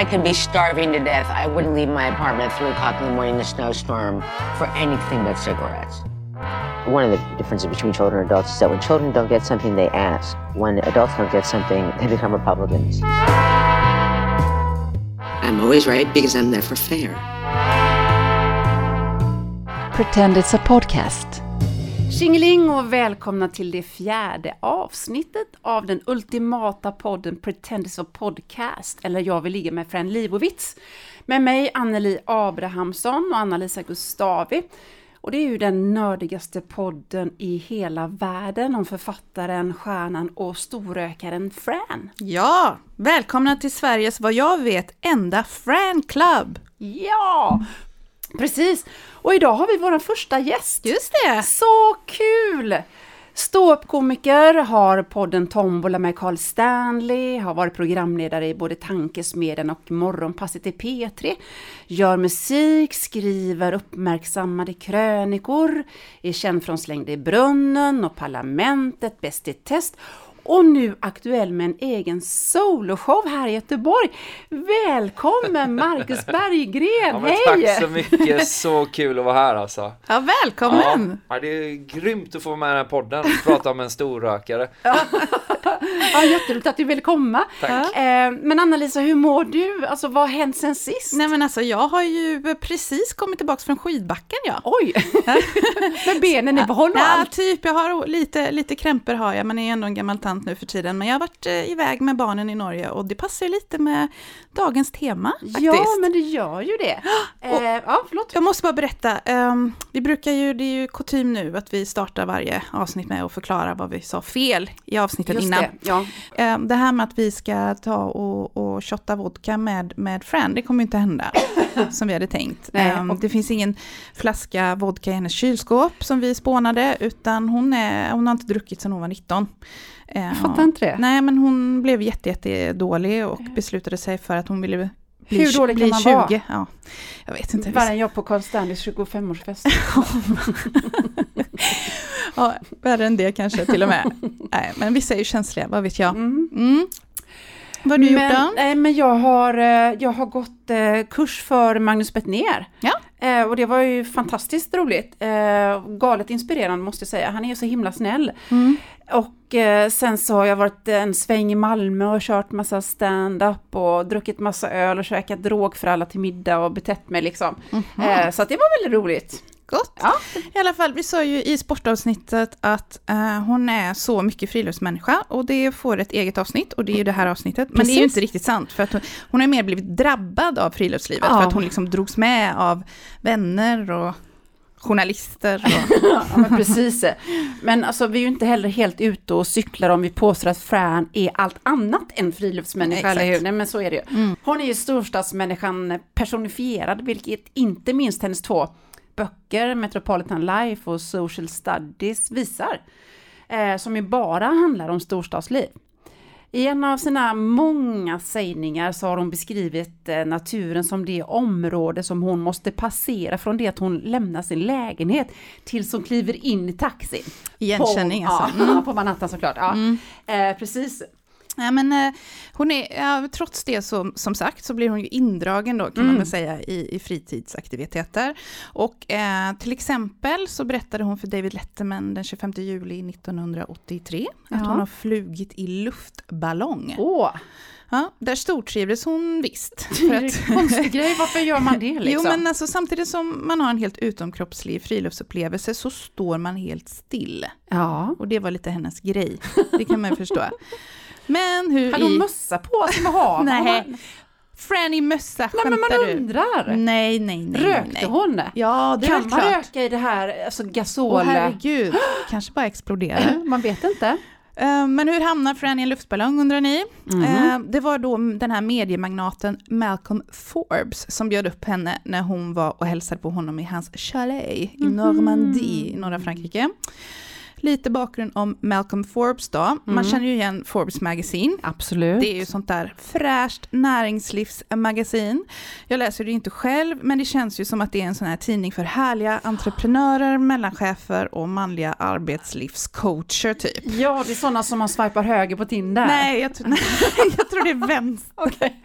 I could be starving to death, I wouldn't leave my apartment at 3 o'clock in the morning in a snowstorm for anything but cigarettes. One of the differences between children and adults is that when children don't get something, they ask. When adults don't get something, they become Republicans. I'm always right because I'm never fair. Pretend it's a podcast. Tjingeling och välkomna till det 4:e avsnittet av den ultimata podden Pretend it's a podcast, eller Jag vill ligga med Fran Lebowitz. Med mig Anneli Abrahamsson och Anna-Lisa Gustavi. Och det är ju den nördigaste podden i hela världen om författaren, stjärnan och storrökaren Fran. Ja, välkomna till Sveriges, vad jag vet, enda Fran Club. Ja, precis. Och idag har vi vår första gäst. Just det. Så kul! Ståuppkomiker, har podden Tombola med Carl Stanley, har varit programledare i både Tankesmedjan och Morgonpasset i P3, gör musik, skriver uppmärksammade krönikor, är känd från Slängd i brunnen och Parlamentet, Bäst i test, och nu aktuell med en egen soloshow här i Göteborg. Välkommen Marcus Berggren, hej! Ja, tack så mycket, så kul att vara här alltså. Ja, välkommen! Ja, det är grymt att få med den här podden och prata om en storrökare. Ja, jätteroligt att du ville komma. Tack. Men Anna-Lisa, hur mår du? Alltså, vad har hänt sen sist? Nej, men alltså, jag har ju precis kommit tillbaka från skidbacken, ja. Oj! Med benen i behåll och allt. Ja, typ, jag har lite krämpor har jag, men är ändå en gammal tant nu för tiden. Men jag har varit iväg med barnen i Norge och det passar ju lite med dagens tema, faktiskt. Ja, men det gör ju det. Och, ja, förlåt. Jag måste bara berätta. Vi brukar ju, det är ju kutym nu att vi startar varje avsnitt med att förklara vad vi sa fel i avsnittet innan. Ja. Det här med att vi ska ta och shotta vodka med Fran, det kommer ju inte hända som vi hade tänkt. Nej, och det finns ingen flaska vodka i hennes kylskåp som vi spånade, utan hon har inte druckit sedan hon var 19. Jag fattar inte det. Nej, men hon blev jättedålig och beslutade sig för att hon ville hur dålig kan man 20? Vara? Ja, jag vet inte. Bara jag på Carl Stanleys 25-årsfest. Ja, värre än det kanske till och med. Nej, men vissa är ju känsliga, vad vet jag. Vad har du gjort då? Nej, men jag har gått kurs för Magnus Bettner. Ja. Och det var ju fantastiskt roligt. Galet inspirerande måste jag säga. Han är ju så himla snäll. Mm. Och sen så har jag varit en sväng i Malmö och kört massa stand-up och druckit massa öl och käkat drog för alla till middag och betett mig liksom. Mm-hmm. Så att det var väldigt roligt. Gott. Ja. I alla fall, vi sa ju i sportavsnittet att hon är så mycket friluftsmänniska och det får ett eget avsnitt och det är ju det här avsnittet. Men precis. Det är ju inte riktigt sant för att hon har mer blivit drabbad av friluftslivet för att hon liksom drogs med av vänner och journalister. Och. Ja, men precis. Men alltså, vi är ju inte heller helt ute och cyklar om vi påstår att Fran är allt annat än friluftsmänniska. Exakt. Eller hur? Nej, men så är det ju. Mm. Hon är ju storstadsmänniskan personifierad, vilket inte minst hennes två böcker, Metropolitan Life och Social Studies visar, som ju bara handlar om storstadsliv. I en av sina många sägningar så har hon beskrivit naturen som det område som hon måste passera från det att hon lämnar sin lägenhet tills hon kliver in i taxin. Igenkänning alltså. Ja, på Manhattan såklart. Ja. Mm. Precis. Ja, men hon är, trots det som sagt så blir hon ju indragen då, kan man väl säga, i fritidsaktiviteter. Och till exempel så berättade hon för David Letterman den 25 juli 1983 att hon har flugit i luftballong. Ja, där stortrivdes hon visst. För att... konstig grej, varför gör man det liksom? Jo, men alltså, samtidigt som man har en helt utomkroppslig friluftsupplevelse så står man helt still. Ja. Och det var lite hennes grej, det kan man ju förstå. Men hur hade hon mössa på sig med hav? Nej. Franny mössa, skämtar du? Nej, men man undrar. Nej. Rökte hon? Ja, det kan man röka i det här, alltså gasol? Åh, herregud. Kanske bara exploderar. Man vet inte. Men hur hamnar Franny i en luftballong, undrar ni? Mm. Det var då den här mediemagnaten Malcolm Forbes som bjöd upp henne när hon var och hälsade på honom i hans chalet i Normandie, i norra Frankrike. Lite bakgrund om Malcolm Forbes då. Man känner ju igen Forbes Magazine. Absolut. Det är ju sånt där fräscht näringslivsmagasin. Jag läser det inte själv, men det känns ju som att det är en sån här tidning för härliga entreprenörer, mellanchefer och manliga arbetslivscoacher typ. Ja, det är sådana som man swipar höger på Tinder. Nej, jag tror det är vänster. Okej.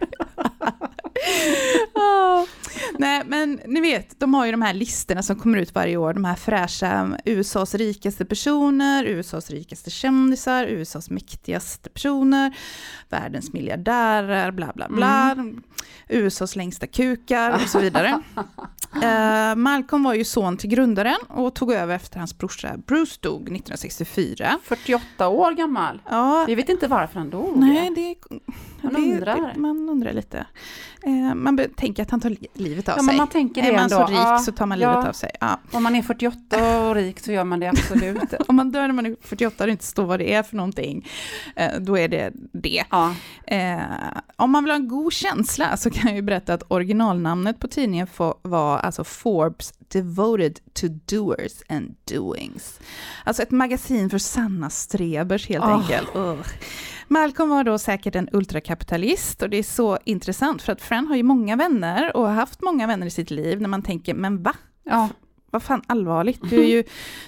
Nej, men ni vet, de har ju de här listorna som kommer ut varje år, de här fräscha USAs rikaste personer, USAs rikaste kändisar, USAs mäktigaste personer, världens miljardärer, bla bla bla, USAs längsta kukar och så vidare. Malcolm var ju son till grundaren och tog över efter hans brorsa. Bruce dog 1964. 48 år gammal. Ja. Vi vet inte varför han dog. Nej, man undrar lite. Man tänker att han tar livet av sig. Men man tänker det. Är man så rik så tar man livet av sig. Ja. Om man är 48 och rik så gör man det absolut. Om man dör när man är 48 och inte står vad det är för någonting, då är det det. Ja. Om man vill ha en god känsla så kan jag ju berätta att originalnamnet på tidningen var alltså Forbes Devoted to Doers and Doings. Alltså ett magasin för sanna strebers helt enkelt. Malcolm var då säkert en ultrakapitalist, och det är så intressant för att Fran har ju många vänner och har haft många vänner i sitt liv, när man tänker, men va? Ja. Vad fan allvarligt, du är ju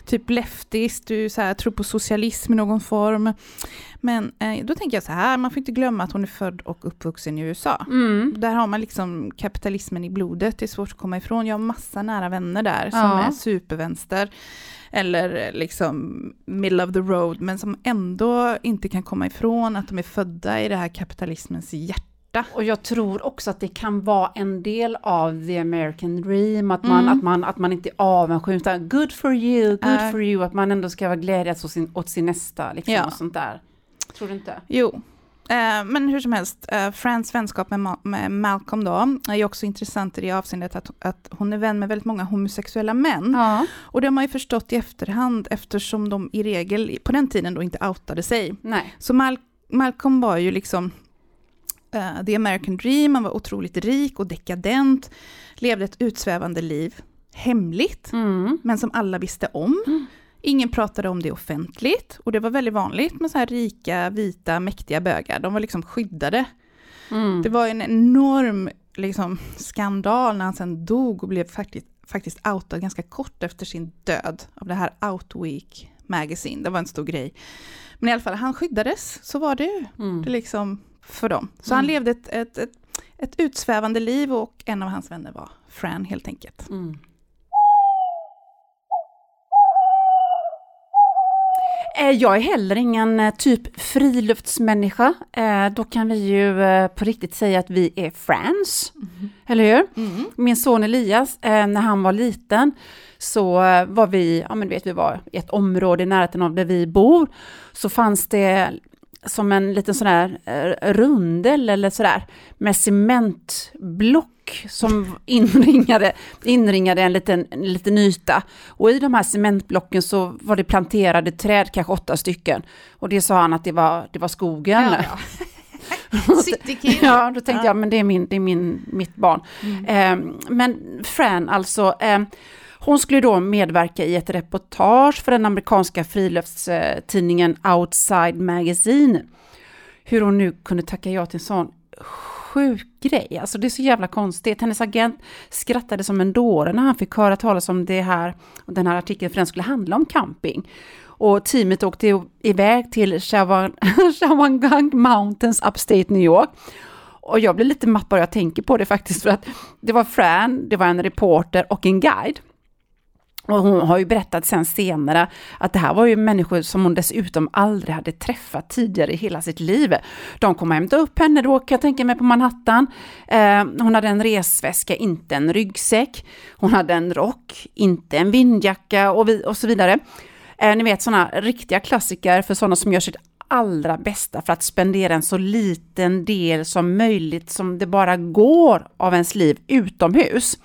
typ leftist, du så här, tror på socialism i någon form. Men då tänker jag så här, man får inte glömma att hon är född och uppvuxen i USA. Där har man liksom kapitalismen i blodet, det är svårt att komma ifrån. Jag har massa nära vänner där som är supervänster eller liksom middle of the road, men som ändå inte kan komma ifrån att de är födda i det här kapitalismens hjärta. Och jag tror också att det kan vara en del av the American dream, att man, att man inte är avundsjuk, utan good for you, att man ändå ska vara glädjad åt sin nästa liksom, och sånt där. Tror du inte? Jo. Men hur som helst, Frans vänskap med Malcolm då är ju också intressant i det avseendet att hon är vän med väldigt många homosexuella män. Ja. Och det har man ju förstått i efterhand, eftersom de i regel på den tiden då inte outade sig. Nej. Så Malcolm var ju liksom the American dream, han var otroligt rik och dekadent, levde ett utsvävande liv, hemligt, men som alla visste om. Ingen pratade om det offentligt, och det var väldigt vanligt med så här rika, vita, mäktiga bögar. De var liksom skyddade. Det var en enorm liksom skandal när han sen dog och blev faktiskt outad ganska kort efter sin död av det här Out Week Magazine. Det var en stor grej. Men i alla fall, han skyddades, så var det det liksom för dem. Så han levde ett utsvävande liv, och en av hans vänner var Fran helt enkelt. Jag är heller ingen typ friluftsmänniska. Då kan vi ju på riktigt säga att vi är Frans. Eller hur? Min son Elias, när han var liten så var vi, vi var i ett område i närheten av där vi bor. Så fanns det som en liten sån här rundel eller sådär med cementblock som inringade en liten yta. Och i de här cementblocken så var det planterade träd, kanske 8 stycken. Och det sa han att det var skogen. Ja. Ja, då tänkte jag, men det är mitt barn. Men Fran alltså... Hon skulle då medverka i ett reportage för den amerikanska friluftstidningen Outside Magazine. Hur hon nu kunde tacka ja till en sån sjuk grej. Alltså det är så jävla konstigt. Hennes agent skrattade som en dåre när han fick höra talas om det här, den här artikeln, för den skulle handla om camping. Och teamet åkte iväg till Shawangunk Mountains, Upstate New York. Och jag blir lite matt bara jag tänker på det faktiskt, för att det var Fran, det var en reporter och en guide. Och hon har ju berättat sen senare att det här var ju människor som hon dessutom aldrig hade träffat tidigare i hela sitt liv. De kom och hämtade upp henne då, kan jag tänka mig, på Manhattan. Hon hade en resväska, inte en ryggsäck. Hon hade en rock, inte en vindjacka och så vidare. Ni vet, sådana riktiga klassiker för sådana som gör sitt allra bästa för att spendera en så liten del som möjligt som det bara går av ens liv utomhus.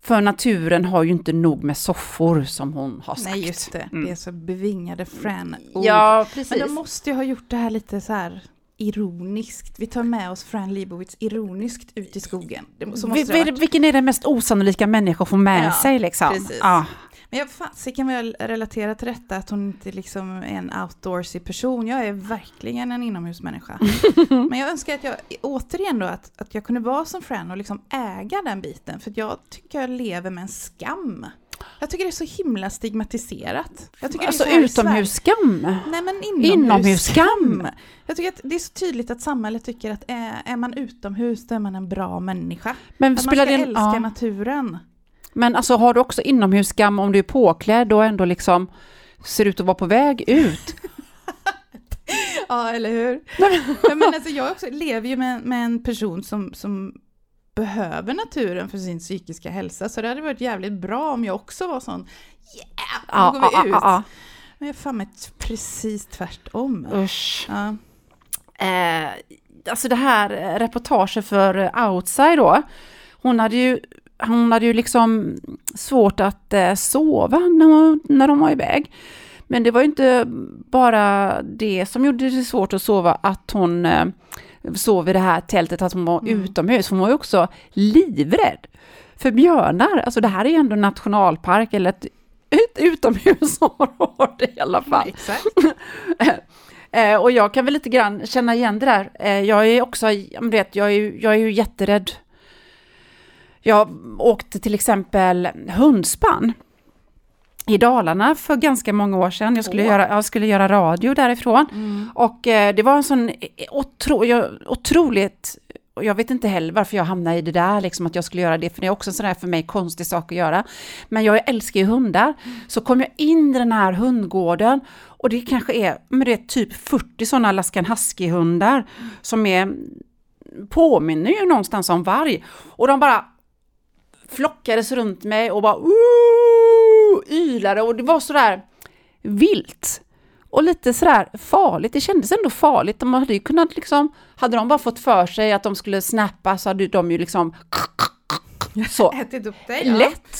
För naturen har ju inte nog med soffor, som hon har sagt. Nej, just det. Det är så bevingade Fran-ord. Ja, precis. Men de måste ju ha gjort det här lite så här ironiskt. Vi tar med oss Fran Lebowitz ironiskt ut i skogen. Vilken är den mest osannolika människa att få med sig liksom? Precis. Ja. Men jag kan väl relatera till detta, att hon inte liksom är en outdoorsy person. Jag är verkligen en inomhusmänniska. Men jag önskar att jag återigen då att jag kunde vara som Fran och liksom äga den biten. För jag tycker jag lever med en skam. Jag tycker det är så himla stigmatiserat. Jag tycker alltså utomhusskam? Nej, men inomhusskam. Jag tycker att det är så tydligt att samhället tycker att är man utomhus då är man en bra människa. Men spelar man ska älska naturen. Men alltså har du också inomhusskam om du är påklädd och ändå liksom ser ut att vara på väg ut? Ja, eller hur? Men alltså, jag också lever ju med en person som behöver naturen för sin psykiska hälsa. Så det hade varit jävligt bra om jag också var sån. Yeah, nu går vi ut. Men jag fan med precis tvärtom. Usch. Ja. Alltså det här reportaget för Outside då. Hon hade ju liksom svårt att sova när de var iväg. Men det var ju inte bara det som gjorde det svårt att sova, att hon sov i det här tältet, att hon var utomhus. Hon var ju också livrädd för björnar. Alltså det här är ju ändå nationalpark eller ett utomhusområde i alla fall. Exakt. Och jag kan väl lite grann känna igen det där. Jag är också, jag är ju jätterädd. Jag åkte till exempel hundspann i Dalarna för ganska många år sedan. Jag skulle göra radio därifrån. Och det var en sån otroligt... Jag vet inte heller varför jag hamnade i det där. Liksom att jag skulle göra det. För det är också en sån här för mig konstig sak att göra. Men jag älskar ju hundar. Så kom jag in i den här hundgården. Och det kanske är, men det är typ 40 sådana Alaskan Husky-hundar. Som påminner ju någonstans om varg. Och de bara flockades runt mig. Och bara... ylade, och det var så där vilt och lite så där farligt. Det kändes ändå farligt. De hade ju kunnat liksom, hade de bara fått för sig att de skulle snappa, så hade de ju liksom så ätit upp det, ja. Lätt.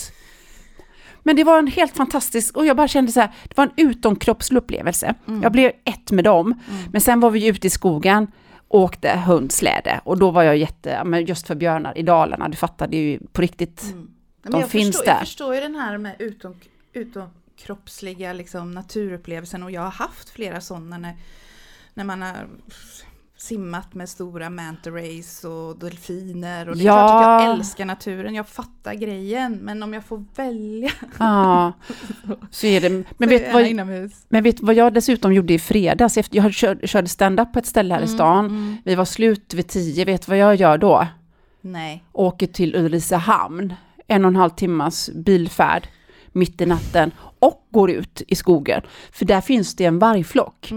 Men det var en helt fantastisk, och jag bara kände så här, det var en utomkroppsupplevelse. Jag blev ett med dem. Men sen var vi ute i skogen och åkte hundsläde, och då var jag men just för björnar i Dalarna, du fattade ju på riktigt. Jag förstår ju den här med utomkroppsliga liksom, naturupplevelsen, och jag har haft flera sådana när man har simmat med stora manta rays och delfiner, och det är klart att jag älskar naturen, jag fattar grejen, men om jag får välja så är det. Men vet vad jag dessutom gjorde i fredags, efter jag körde stand-up på ett ställe här i stan, vi var slut vid 10, vet vad jag gör då? Nej. Åker till Ulricehamn. 1,5 timmars bilfärd mitt i natten, och går ut i skogen. För där finns det en vargflock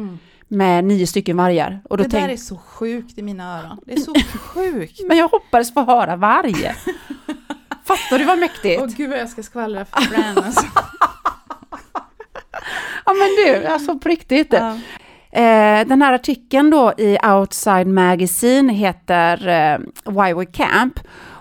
med 9 vargar. Och då det där är så sjukt i mina öron. Det är så sjukt. Men jag hoppades få höra varg. Fattar du vad mäktigt? Åh gud, jag ska skvallra för Fran. Alltså. Ja men du, alltså på riktigt. Ja. Den här artikeln då i Outside Magazine heter Why We Camp.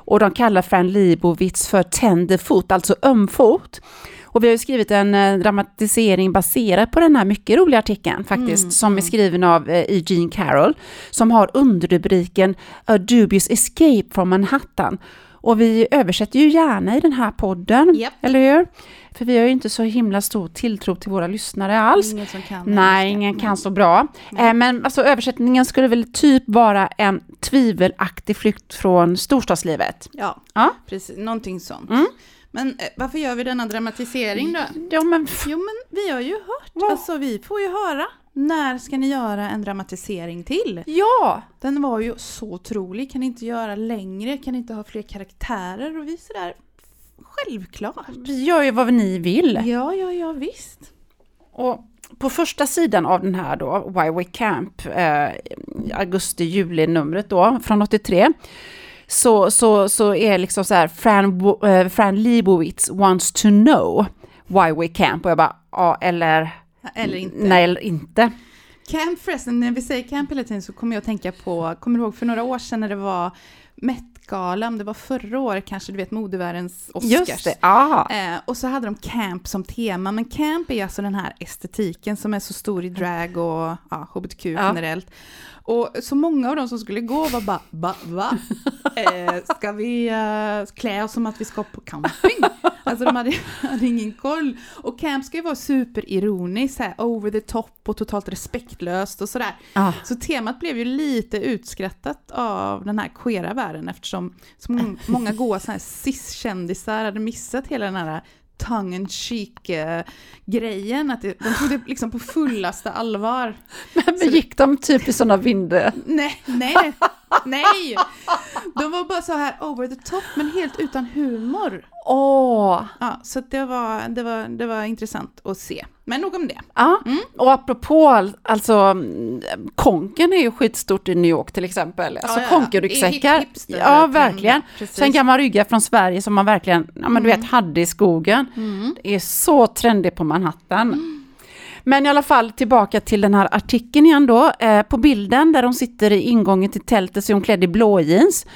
Och de kallar Fran Lebowitz för tenderfot, alltså ömfot. Och vi har ju skrivit en dramatisering baserad på den här mycket roliga artikeln faktiskt. Som är skriven av Eugene Carroll. Som har underrubriken A Dubious Escape from Manhattan. Och vi översätter ju gärna i den här podden. Yep. Eller hur? För vi har ju inte så himla stor tilltro till våra lyssnare alls. Ingen som kan. Nej, ingen kan så bra. Men alltså, översättningen skulle väl typ vara en tvivelaktig flykt från storstadslivet. Ja. Precis. Någonting sånt. Men varför gör vi denna dramatisering då? Jo, men vi har ju hört. Wow. Alltså, vi får ju höra. När ska ni göra en dramatisering till? Ja! Den var ju så otrolig. Kan ni inte göra längre? Kan ni inte ha fler karaktärer? Och vi sådär, självklart. Vi gör ju vad ni vill. Ja, visst. Och på första sidan av den här då, Why We Camp, augusti-juli-numret då, från 83, så är liksom så här, Fran Lebowitz wants to know why we camp. Och jag bara, eller inte. Nej, eller inte. Camp förresten, när vi säger camp hela tiden så kommer jag att tänka på, kommer du ihåg för några år sedan när det var Met-galan, det var förra året kanske, du vet, modevärldens Oscars. Just det, och så hade de camp som tema, men camp är alltså den här estetiken som är så stor i drag och hbtq generellt. Och så många av dem som skulle gå var bara, va? Ska vi klä oss som att vi ska på camping? Alltså de hade ingen koll. Och camp ska ju vara superironiskt, over the top och totalt respektlöst och sådär. Så temat blev ju lite utskrattat av den här queera världen, eftersom så många goa så här cis-kändisar hade missat hela den här tongue-in-cheek-grejen. Att de tog det liksom på fullaste allvar. Men gick de typ i sådana vindor? Nej. De var bara så här over the top, men helt utan humor. Ja, så det var intressant att se. Men nog om det. Ja. Mm. Och apropå, alltså konken är ju skitstort i New York till exempel. Alltså konkenryggsäckar. Ja, verkligen. Sen kan man rygga från Sverige som man verkligen, ja men du vet, hade i skogen. Mm. Det är så trendigt på Manhattan. Mm. Men i alla fall tillbaka till den här artikeln igen då. På bilden där de sitter i ingången till tältet så är hon klädd i blå jeans.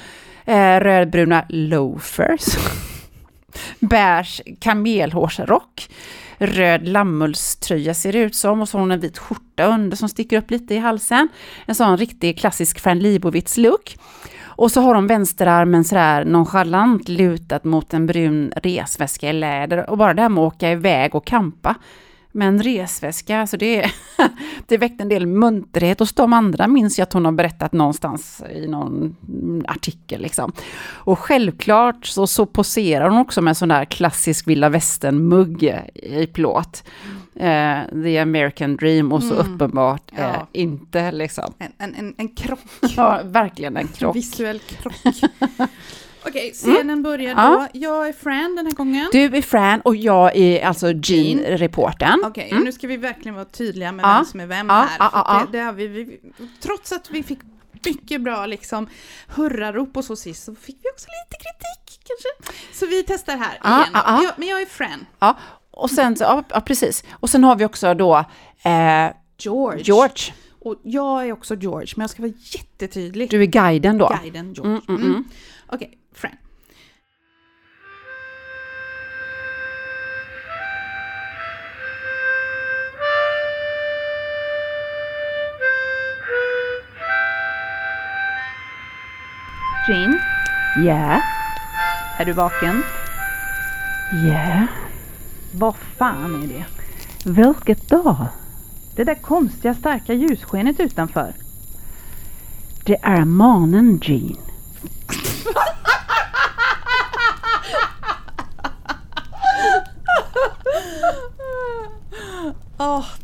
Rödbruna loafers. Beige kamelhårsrock. Röd lammullströja ser det ut som. Och så har hon en vit skjorta under som sticker upp lite i halsen. En sån riktig klassisk Fran Lebowitz look. Och så har de vänsterarmen sådär nonchalant lutat mot en brun resväska i läder. Och bara det här med att åka iväg och kampa. Men resväska, alltså det väckte en del munterhet hos de andra, minns jag att hon har berättat någonstans i någon artikel liksom. Och självklart så poserar hon också med sån där klassisk Villa Västern-mugg i plåt. The American Dream och så uppenbart inte liksom. En krock. Ja, verkligen en krock. Visuell krock. Okej, scenen börjar då. Ja. Jag är Fran den här gången. Du är Fran och jag är alltså Jean-reportern. Okej, nu ska vi verkligen vara tydliga med vem som är vem här. Det har vi, trots att vi fick mycket bra liksom, hurrarop och så sist så fick vi också lite kritik kanske. Så vi testar här igen. Men jag är Fran. Ja, och sen, precis. Och sen har vi också då George. Och jag är också George, men jag ska vara jättetydlig. Du är guiden då. Guiden George. Okej, Fran. Jean? Ja? Yeah. Är du vaken? Ja. Yeah. Vad fan är det? Vilket då? Det där konstiga starka ljusskenet utanför. Det är månen, Jean.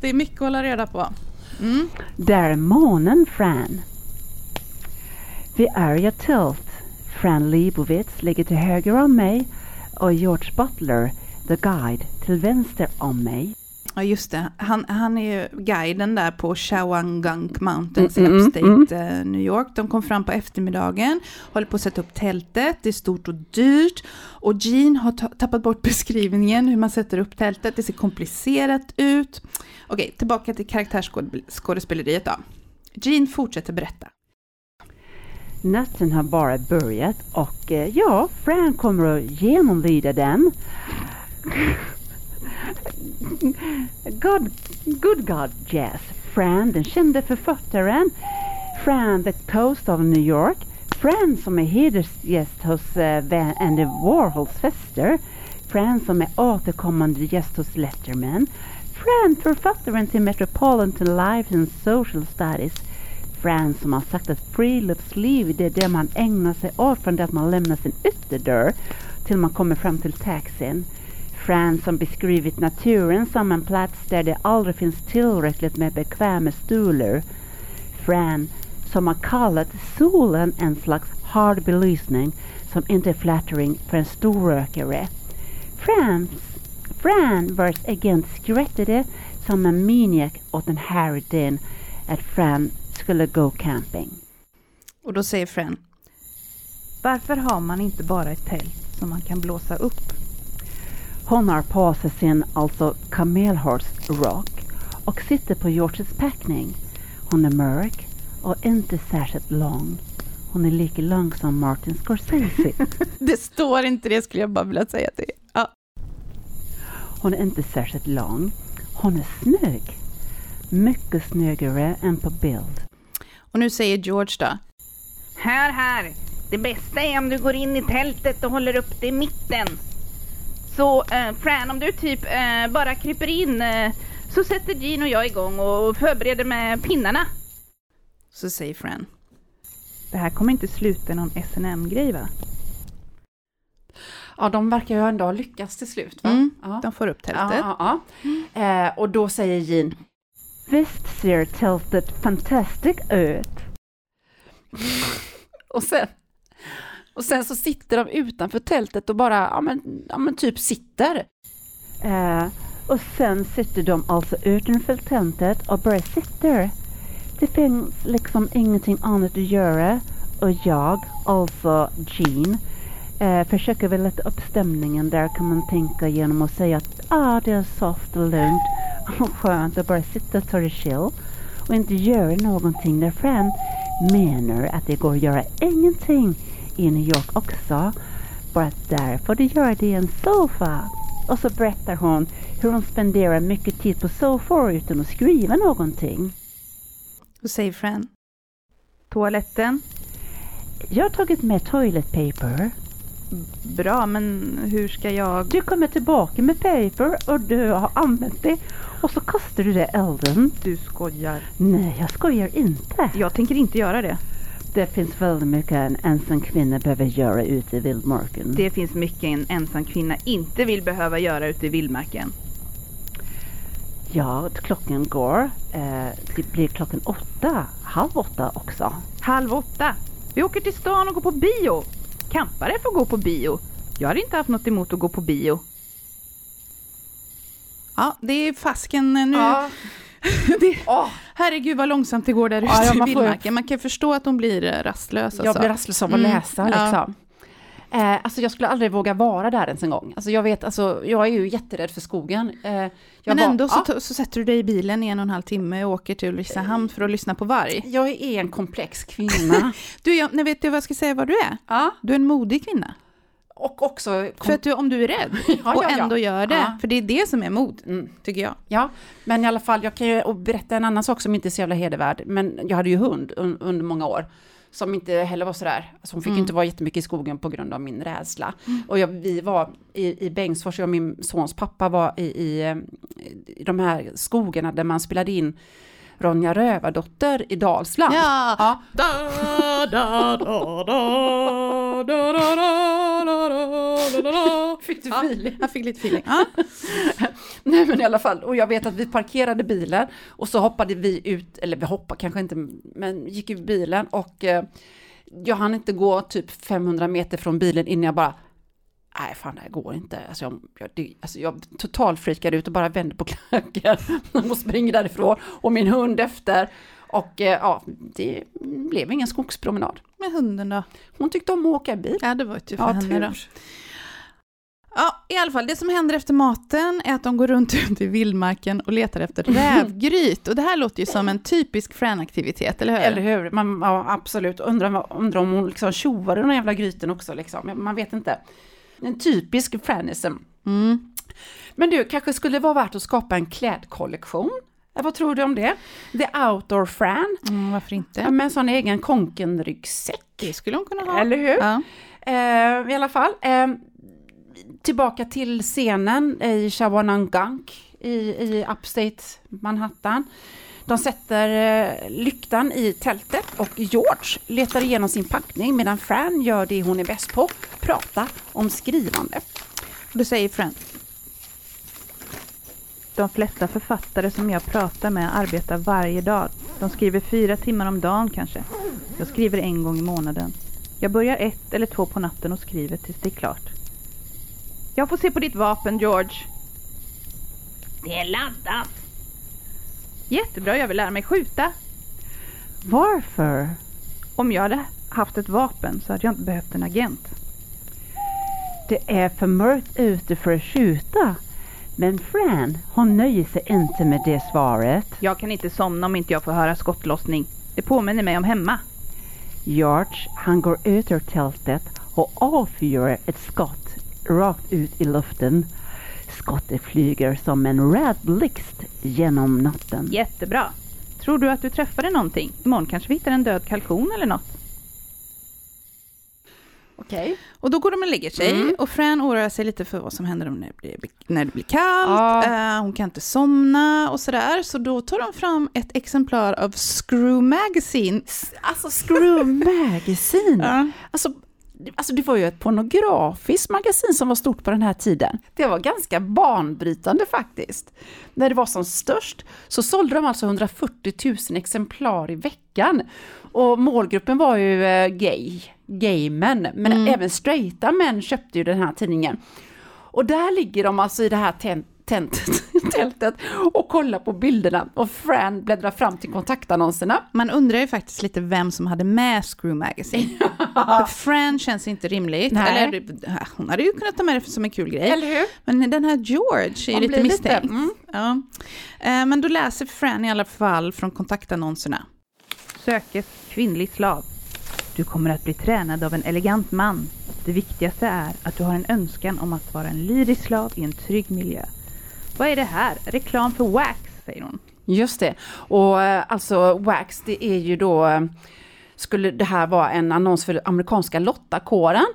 Det är mycket att hålla reda på. Mm. Det är månen, Fran. Vi är i ett tält. Fran Lebowitz ligger till höger om mig och George Butler, the guide, till vänster om mig. Ja, just det. Han är ju guiden där på Shawangunk Mountains i Upstate New York. De kom fram på eftermiddagen, håller på att sätta upp tältet. Det är stort och dyrt. Och Jean har tappat bort beskrivningen hur man sätter upp tältet. Det ser komplicerat ut. Okej, tillbaka till karaktärsskådespeleriet då. Jean fortsätter berätta. Natten har bara börjat och Fran kommer att genomlida den. Good God, yes. Fran, den kände författaren. Fran, the coast of New York. Fran som är hedersgäst hos Andy Warhols fester. Fran som är återkommande gäst hos Letterman. Fran, författaren till Metropolitan Life and Social Studies. Fran som har sagt att friluftsliv det är det man ägnar sig åt från det att man lämnar sin ytterdörr till man kommer fram till taxin. Fran som beskrivit naturen som en plats där det aldrig finns tillräckligt med bekväma stolar. Fran som har kallat solen en slags hard belysning som inte är flattering för en storrökare. Fran vars agent skrattade som en maniak åt den här idén att Fran skulle gå camping. Och då säger Fran: varför har man inte bara ett tält som man kan blåsa upp? Hon har på sig sin kamelhårsrock och sitter på Georges packning. Hon är mörk och inte särskilt lång. Hon är lika lång som Martin Scorsese. Det står inte det, skulle jag bara vilja säga till. Ja. Hon är inte särskilt lång. Hon är snygg. Mycket snyggare än på bild. Och nu säger George då: Här. Det bästa är om du går in i tältet och håller upp det i mitten. Så Fran, om du typ bara kryper in så sätter Jean och jag igång och förbereder med pinnarna. Så säger Fran: det här kommer inte sluta någon S&M-grej, va? Ja, de verkar ju ändå ha lyckats till slut, va? Mm, ja. De får upp tältet. Ja. Mm. Och då säger Jean: "Visst ser tältet fantastiskt ut." Och sen så sitter de utanför tältet och bara typ sitter. Och sen sitter de alltså utanför tältet och bara sitter. Det finns liksom ingenting annat att göra. Och jag, alltså Jean, försöker väl lätta upp stämningen. Där kan man tänka genom att säga att det är soft och lugnt och skönt att bara sitta och ta det chill och inte göra någonting. Där Fran menar att det går att göra ingenting i New York också, bara därför de gör det i en soffa. Och så berättar hon hur hon spenderar mycket tid på soffor utan att skriva någonting. Och säger Fran: "Toaletten? Jag har tagit med toilet paper." "Bra, men hur ska jag..." "Du kommer tillbaka med paper och du har använt det. Och så kastar du det elden." "Du skojar." "Nej, jag skojar inte. Jag tänker inte göra det." "Det finns väldigt mycket en ensam kvinna behöver göra ute i vildmarken." "Det finns mycket en ensam kvinna inte vill behöva göra ute i vildmarken." "Ja, klockan går. Det blir klockan 8. 7:30 också." 7:30? "Vi åker till stan och går på bio. Kampare får gå på bio. Jag hade inte haft något emot att gå på bio." Ja, det är fasken nu. Ja. Herregud vad långsamt det går där ute i vildmarken. Man kan förstå att de blir rastlös. Jag blir rastlös av att läsa liksom. Ja. Alltså jag skulle aldrig våga vara där ens en gång. Alltså jag vet, jag är ju jätterädd för skogen. Så sätter du dig i bilen i 1,5 timme och åker till Ulricehamn för att lyssna på varg. Jag är en komplex kvinna. Nej, vet du vad jag ska säga vad du är? Ja. Du är en modig kvinna. Och också för att om du är rädd och ändå gör det, för det är det som är mod, tycker jag. Ja, men i alla fall jag kan ju berätta en annan sak som inte är så jävla hedervärd, men jag hade ju hund under många år som inte heller var så där, som fick inte vara jättemycket i skogen på grund av min rädsla. Och vi var i Bengtsfors, jag och min sons pappa var i de här skogarna där man spelade in Ronja Rövardotter i Dalsland. Ja. Da, da, da, da, da, da, da, da. Fick du feeling? Jag fick lite feeling. Nej, men i alla fall. Och jag vet att vi parkerade bilen och så hoppade vi ut, eller vi hoppade kanske inte, men gick ur bilen och jag hann inte gå typ 500 meter från bilen innan jag bara, nej fan, det här går inte. Alltså jag totalfreakade ut och bara vände på klacken och springer därifrån. Och min hund efter. Och det blev ingen skogspromenad. Med hunden då? Hon tyckte om att åka bil. Ja, det var ju typ för henne då. Ja, i alla fall. Det som händer efter maten är att de går runt ute i vildmarken och letar efter rävgryt. Och det här låter ju som en typisk Fran-aktivitet, eller hur? Eller hur? Absolut. Undrar om hon liksom tjovar den jävla gryten också. Liksom. Man vet inte. En typisk franism. Men du, kanske skulle vara värt att skapa en klädkollektion. Vad tror du om det? The Outdoor Fran. Varför inte? Med en sån egen konkenryggsäck. Det skulle hon kunna ha. Eller hur? Ja. I alla fall. Tillbaka till scenen i Shawangunk i Upstate Manhattan. De sätter lyktan i tältet och George letar igenom sin packning medan Fran gör det hon är bäst på, prata om skrivande. Då säger Fran: "De flesta författare som jag pratar med arbetar varje dag. De skriver 4 timmar om dagen kanske. Jag skriver 1 gång i månaden. Jag börjar 1 eller 2 på natten och skriver tills det är klart." "Jag får se på ditt vapen, George." "Det är laddat." "Jättebra, jag vill lära mig skjuta." "Varför?" "Om jag hade haft ett vapen så hade jag inte behövt en agent." "Det är för mörkt ute för att skjuta." Men Fran, hon nöjer sig inte med det svaret. "Jag kan inte somna om inte jag får höra skottlossning. Det påminner mig om hemma." George, han går ut ur tältet och avfyrar ett skott rakt ut i luften. Skottet flyger som en röd blixt genom natten. "Jättebra. Tror du att du träffade någonting? Imorgon kanske vi hittar en död kalkon eller något." Okej. Och då går de och lägger sig. Och Fran oroar sig lite för vad som händer när det blir kallt. Hon kan inte somna och sådär. Så då tar de fram ett exemplar av Screw Magazine. Alltså Screw Magazine. Alltså Alltså det var ju ett pornografiskt magasin som var stort på den här tiden. Det var ganska banbrytande faktiskt. När det var som störst så sålde de alltså 140 000 exemplar i veckan. Och målgruppen var ju gay män. Men även straighta män köpte ju den här tidningen. Och där ligger de alltså i det här tältet och kollar på bilderna. Och Fran bläddrar fram till kontaktannonserna. Man undrar ju faktiskt lite vem som hade med Screw Magazine. Fran känns inte rimligt. Eller, hon hade ju kunnat ta med det som en kul grej. Eller hur? Men den här George är lite misstänkt. Ja. Men då läser Fran i alla fall från kontaktannonserna. Sökes kvinnlig slav. Du kommer att bli tränad av en elegant man. Det viktigaste är att du har en önskan om att vara en lyrisk slav i en trygg miljö. Vad är det här? Reklam för wax, säger hon. Just det. Och alltså wax, det är ju då... Skulle det här vara en annons för amerikanska lottakåren.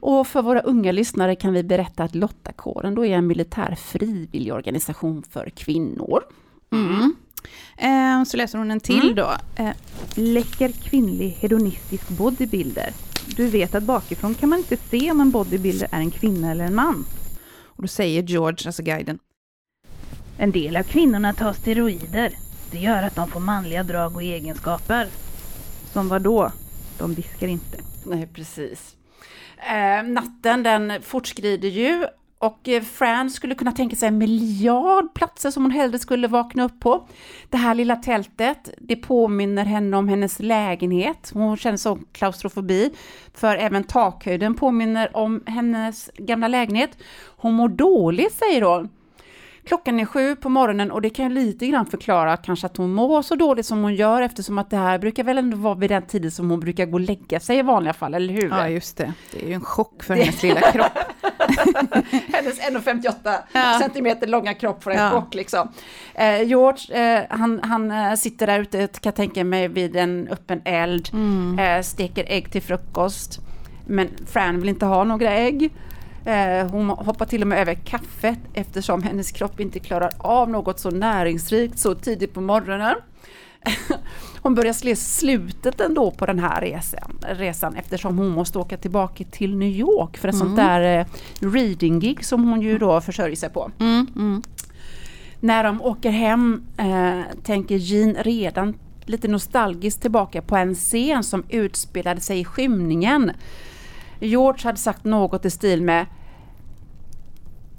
Och för våra unga lyssnare kan vi berätta att lottakåren då är en militär frivillig organisation för kvinnor. Så läser hon en till då. Läcker kvinnlig hedonistisk bodybuilder. Du vet att bakifrån kan man inte se om en bodybuilder är en kvinna eller en man. Och då säger George, alltså guiden. En del av kvinnorna tar steroider. Det gör att de får manliga drag och egenskaper. Som var då? De viskar inte. Nej, precis. Natten den fortskrider ju. Och Fran skulle kunna tänka sig en miljard platser som hon hellre skulle vakna upp på. Det här lilla tältet, det påminner henne om hennes lägenhet. Hon känner sån klaustrofobi. För även takhöjden påminner om hennes gamla lägenhet. Hon mår dåligt, säger hon. Klockan är 7 på morgonen och det kan ju lite grann förklara kanske att hon mår så dåligt som hon gör, eftersom att det här brukar väl ändå vara vid den tiden som hon brukar gå och lägga sig i vanliga fall, eller hur? Ja, just det. Det är ju en chock för hennes lilla kropp. Hennes 1,58 centimeter långa kropp får en chock liksom. George, han sitter där ute, kan jag tänka mig, vid en öppen eld, steker ägg till frukost. Men Fran vill inte ha några ägg. Hon hoppar till och med över kaffet eftersom hennes kropp inte klarar av något så näringsrikt så tidigt på morgonen. Hon börjar se slutet ändå på den här resan eftersom hon måste åka tillbaka till New York för ett sånt där reading-gig som hon ju då försörjer sig på. När de åker hem tänker Jean redan lite nostalgiskt tillbaka på en scen som utspelade sig i skymningen. George hade sagt något i stil med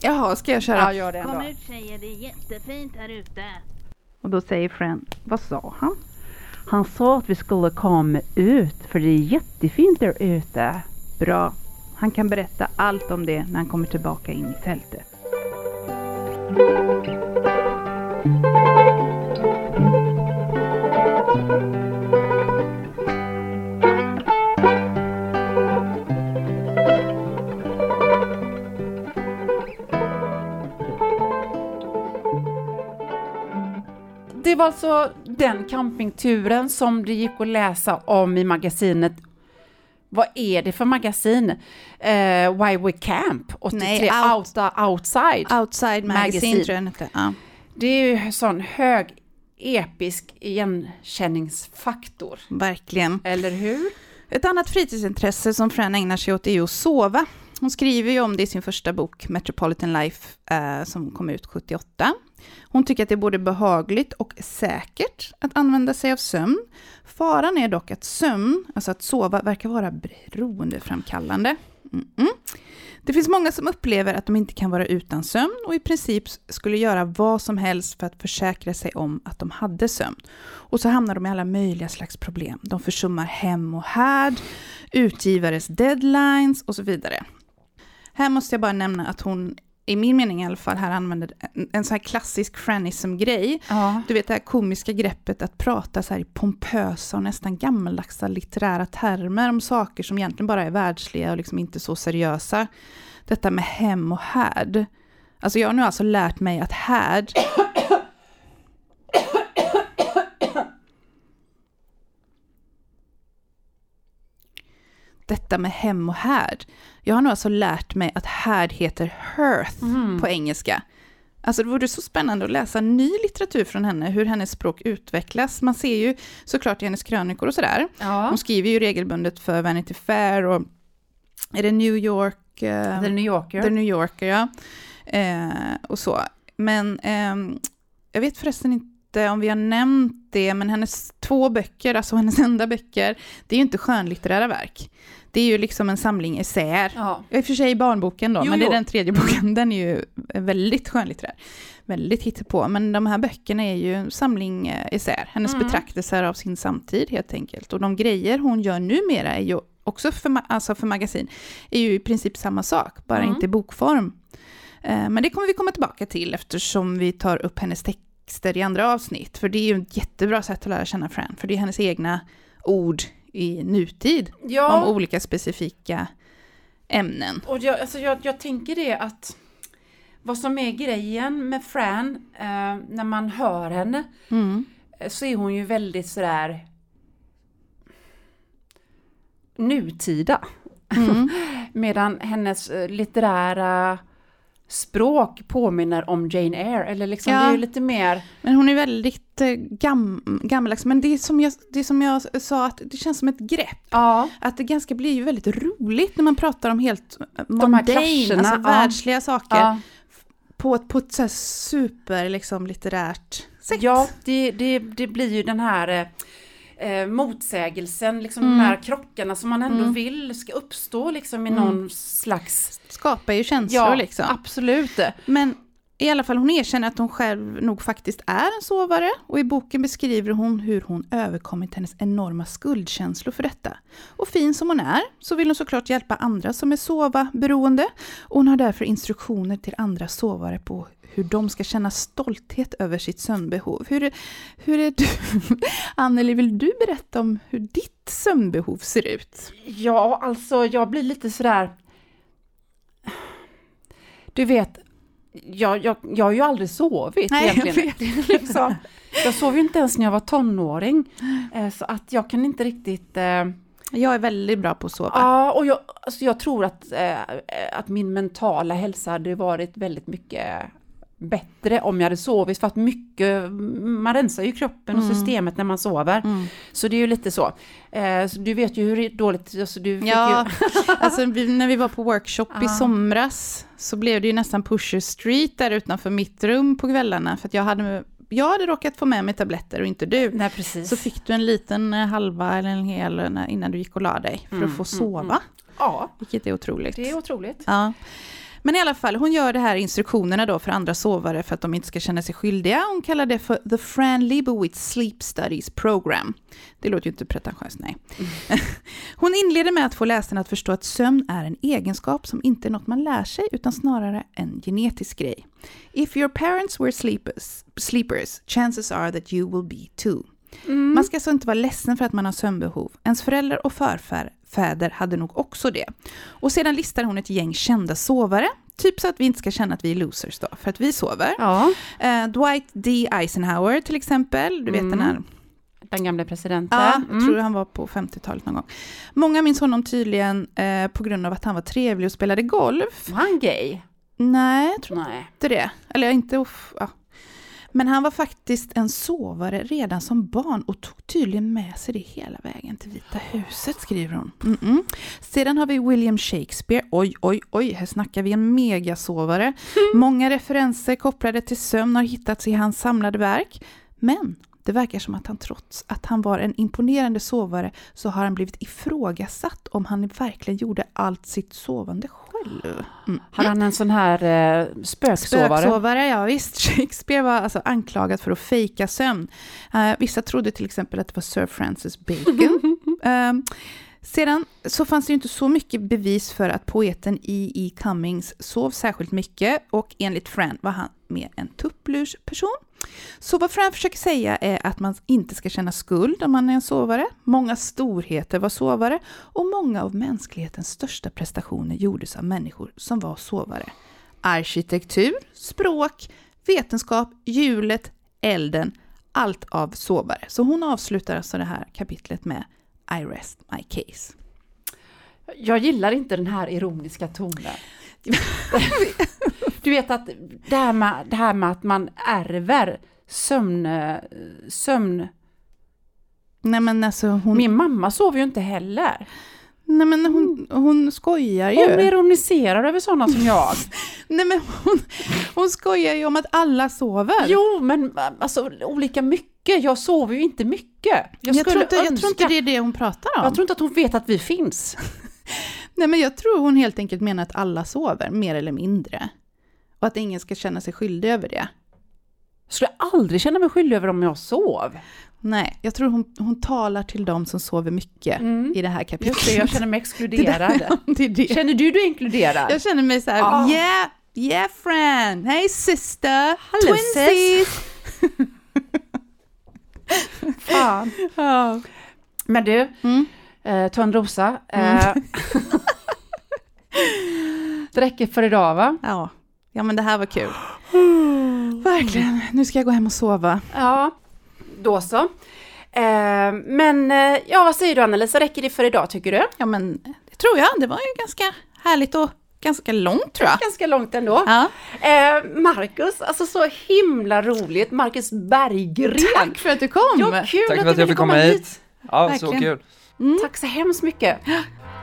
jaha, ska jag köra? Ja, gör det ändå. Kom ut tjejer, det är jättefint här ute. Och då säger Fran, vad sa han? Han sa att vi skulle komma ut för det är jättefint där ute. Bra, han kan berätta allt om det när han kommer tillbaka in i tältet. Det var alltså den campingturen som det gick att läsa om i magasinet. Vad är det för magasin? Why We Camp 83. Nej, Outside Magazine. Det är ju en sån hög episk igenkänningsfaktor. Verkligen. Eller hur? Ett annat fritidsintresse som Fran ägnar sig åt är att sova. Hon skriver ju om det i sin första bok Metropolitan Life som kom ut 78. Hon tycker att det är både behagligt och säkert att använda sig av sömn. Faran är dock att sömn, alltså att sova, verkar vara beroendeframkallande. Det finns många som upplever att de inte kan vara utan sömn och i princip skulle göra vad som helst för att försäkra sig om att de hade sömn. Och så hamnar de i alla möjliga slags problem. De försummar hem och härd, utgivares deadlines och så vidare. Här måste jag bara nämna att hon, i min mening i alla fall, här använder en sån här klassisk franism-grej. Ja. Du vet det här komiska greppet att prata så här i pompösa och nästan gammaldags litterära termer om saker som egentligen bara är världsliga och liksom inte så seriösa. Detta med hem och härd. Alltså jag har nu alltså lärt mig att härd... Detta med hem och härd. Jag har nog alltså lärt mig att härd heter hearth på engelska. Alltså det vore så spännande att läsa ny litteratur från henne. Hur hennes språk utvecklas. Man ser ju såklart i hennes krönikor och sådär. Ja. Hon skriver ju regelbundet för Vanity Fair och är det New York... The New Yorker. The New Yorker, ja. Och så. Men jag vet förresten inte om vi har nämnt det, men hennes två böcker, alltså hennes enda böcker, det är ju inte skönlitterära verk. Det är ju liksom en samling essäer. Ja. I och för sig barnboken då, men det är den tredje boken, den är ju väldigt skönlitterär. Väldigt hittepå, men de här böckerna är ju en samling essäer. Hennes betraktelser av sin samtid helt enkelt. Och de grejer hon gör numera är ju också för magasin är ju i princip samma sak, bara inte i bokform. Men det kommer vi komma tillbaka till eftersom vi tar upp hennes texter i andra avsnitt. För det är ju ett jättebra sätt att lära känna Fran. För det är hennes egna ord i nutid om olika specifika ämnen. Och jag tänker det att vad som är grejen med Fran när man hör henne så är hon ju väldigt sådär nutida. Medan hennes litterära språk påminner om Jane Eyre eller liksom det är ju lite mer, men hon är väldigt gammaldags, men det som jag sa att det känns som ett grepp att det ganska blir ju väldigt roligt när man pratar om helt mundane, alltså världsliga saker på ett så här super liksom litterärt sätt. Ja, det blir ju den här motsägelsen, liksom de här krockarna som man ändå vill ska uppstå liksom i någon slags... Skapar ju känslor liksom. Absolut. Men i alla fall hon erkänner att hon själv nog faktiskt är en sovare, och i boken beskriver hon hur hon överkommit hennes enorma skuldkänslor för detta. Och fin som hon är så vill hon såklart hjälpa andra som är sovaberoende, och hon har därför instruktioner till andra sovare på hur de ska känna stolthet över sitt sömnbehov. Hur är du? Anneli, vill du berätta om hur ditt sömnbehov ser ut? Ja, alltså jag blir lite sådär... Du vet, jag har ju aldrig sovit egentligen. Jag sov ju inte ens när jag var tonåring. Så att jag kan inte riktigt... Jag är väldigt bra på att sova. Ja, och jag tror att min mentala hälsa hade varit väldigt mycket... bättre om jag hade sovit, för att mycket man rensar ju kroppen och systemet när man sover, så det är ju lite så, så du vet ju hur dåligt alltså, du fick alltså, när vi var på workshop i somras så blev det ju nästan Pusher Street där utanför mitt rum på kvällarna, för att jag hade råkat få med mig tabletter och inte du. Nej, precis. Så fick du en liten halva eller en hel innan du gick och la dig för att få sova, vilket är otroligt. Det är otroligt. Men i alla fall, hon gör de här instruktionerna då för andra sovare för att de inte ska känna sig skyldiga. Hon kallar det för The Fran Lebowitz Sleep Studies Program. Det låter ju inte pretentiöst, nej. Hon inleder med att få läsarna att förstå att sömn är en egenskap som inte är något man lär sig utan snarare en genetisk grej. If your parents were sleepers, chances are that you will be too. Man ska alltså inte vara ledsen för att man har sömnbehov. Ens föräldrar och förfäder hade nog också det. Och sedan listar hon ett gäng kända sovare. Typ så att vi inte ska känna att vi är losers då, för att vi sover. Ja. Dwight D. Eisenhower till exempel. Du vet den här... Den gamla presidenten. Ja, jag tror han var på 50-talet någon gång. Många minns honom tydligen på grund av att han var trevlig och spelade golf. Var han gay? Nej, jag tror inte det. Eller inte... Men han var faktiskt en sovare redan som barn och tog tydligen med sig det hela vägen till Vita huset, skriver hon. Sedan har vi William Shakespeare. Oj, här snackar vi en megasovare. Många referenser kopplade till sömn har hittats i hans samlade verk. Men det verkar som att han trots att han var en imponerande sovare så har han blivit ifrågasatt om han verkligen gjorde allt sitt sovande själv. Har han en sån här spöksovare? Spöksovare, ja visst. Shakespeare var alltså anklagad för att fejka sömn. Vissa trodde till exempel att det var Sir Francis Bacon. Sedan så fanns det ju inte så mycket bevis för att poeten E.E. Cummings sov särskilt mycket, och enligt Fran var han mer en tupplursperson. Så vad Fran försöker säga är att man inte ska känna skuld om man är en sovare. Många storheter var sovare och många av mänsklighetens största prestationer gjordes av människor som var sovare. Arkitektur, språk, vetenskap, hjulet, elden, allt av sovare. Så hon avslutar alltså det här kapitlet med I rest my case. Jag gillar inte den här ironiska tonen. Du vet att det här med att man ärver sömn. Nej, men alltså hon... Min mamma sov ju inte heller. Nej, men hon skojar ju. Hon ironiserar över sådana som jag. Nej, men hon skojar ju om att alla sover. Jo, men alltså olika mycket. Jag sover ju inte mycket. Jag tror inte det är det hon pratar om. Jag tror inte att hon vet att vi finns. Nej, men jag tror hon helt enkelt menar att alla sover, mer eller mindre. Och att ingen ska känna sig skyldig över det. Jag skulle aldrig känna mig skyldig över om jag sov. Nej, jag tror hon talar till dem som sover mycket i det här kapitlet. Just det, jag känner mig exkluderad. Det. Känner du inkluderad? Jag känner mig så här, yeah friend, hey sister, hello twinsies. Fan. Men du, ta en rosa. Det räcker för idag, va? Ja, men det här var kul. Verkligen, nu ska jag gå hem och sova. Ja, då så. Men vad säger du, Annelisa? Räcker det för idag, tycker du? Ja, men det tror jag. Det var ju ganska härligt och ganska långt, tror jag. Ganska långt ändå. Ja. Marcus, alltså så himla roligt. Marcus Berggren. Tack för att du kom. Ja, kul. Tack för att jag fick komma hit. Ja, verkligen. Så kul. Tack så hemskt mycket.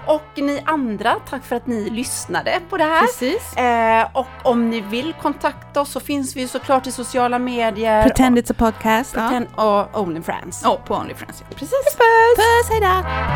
Och ni andra, tack för att ni lyssnade på det här. Precis. Och om ni vill kontakta oss så finns vi ju såklart i sociala medier. Pretend it's a podcast. Och Only Friends. På Only Friends, ja. Precis. Puss, hej då!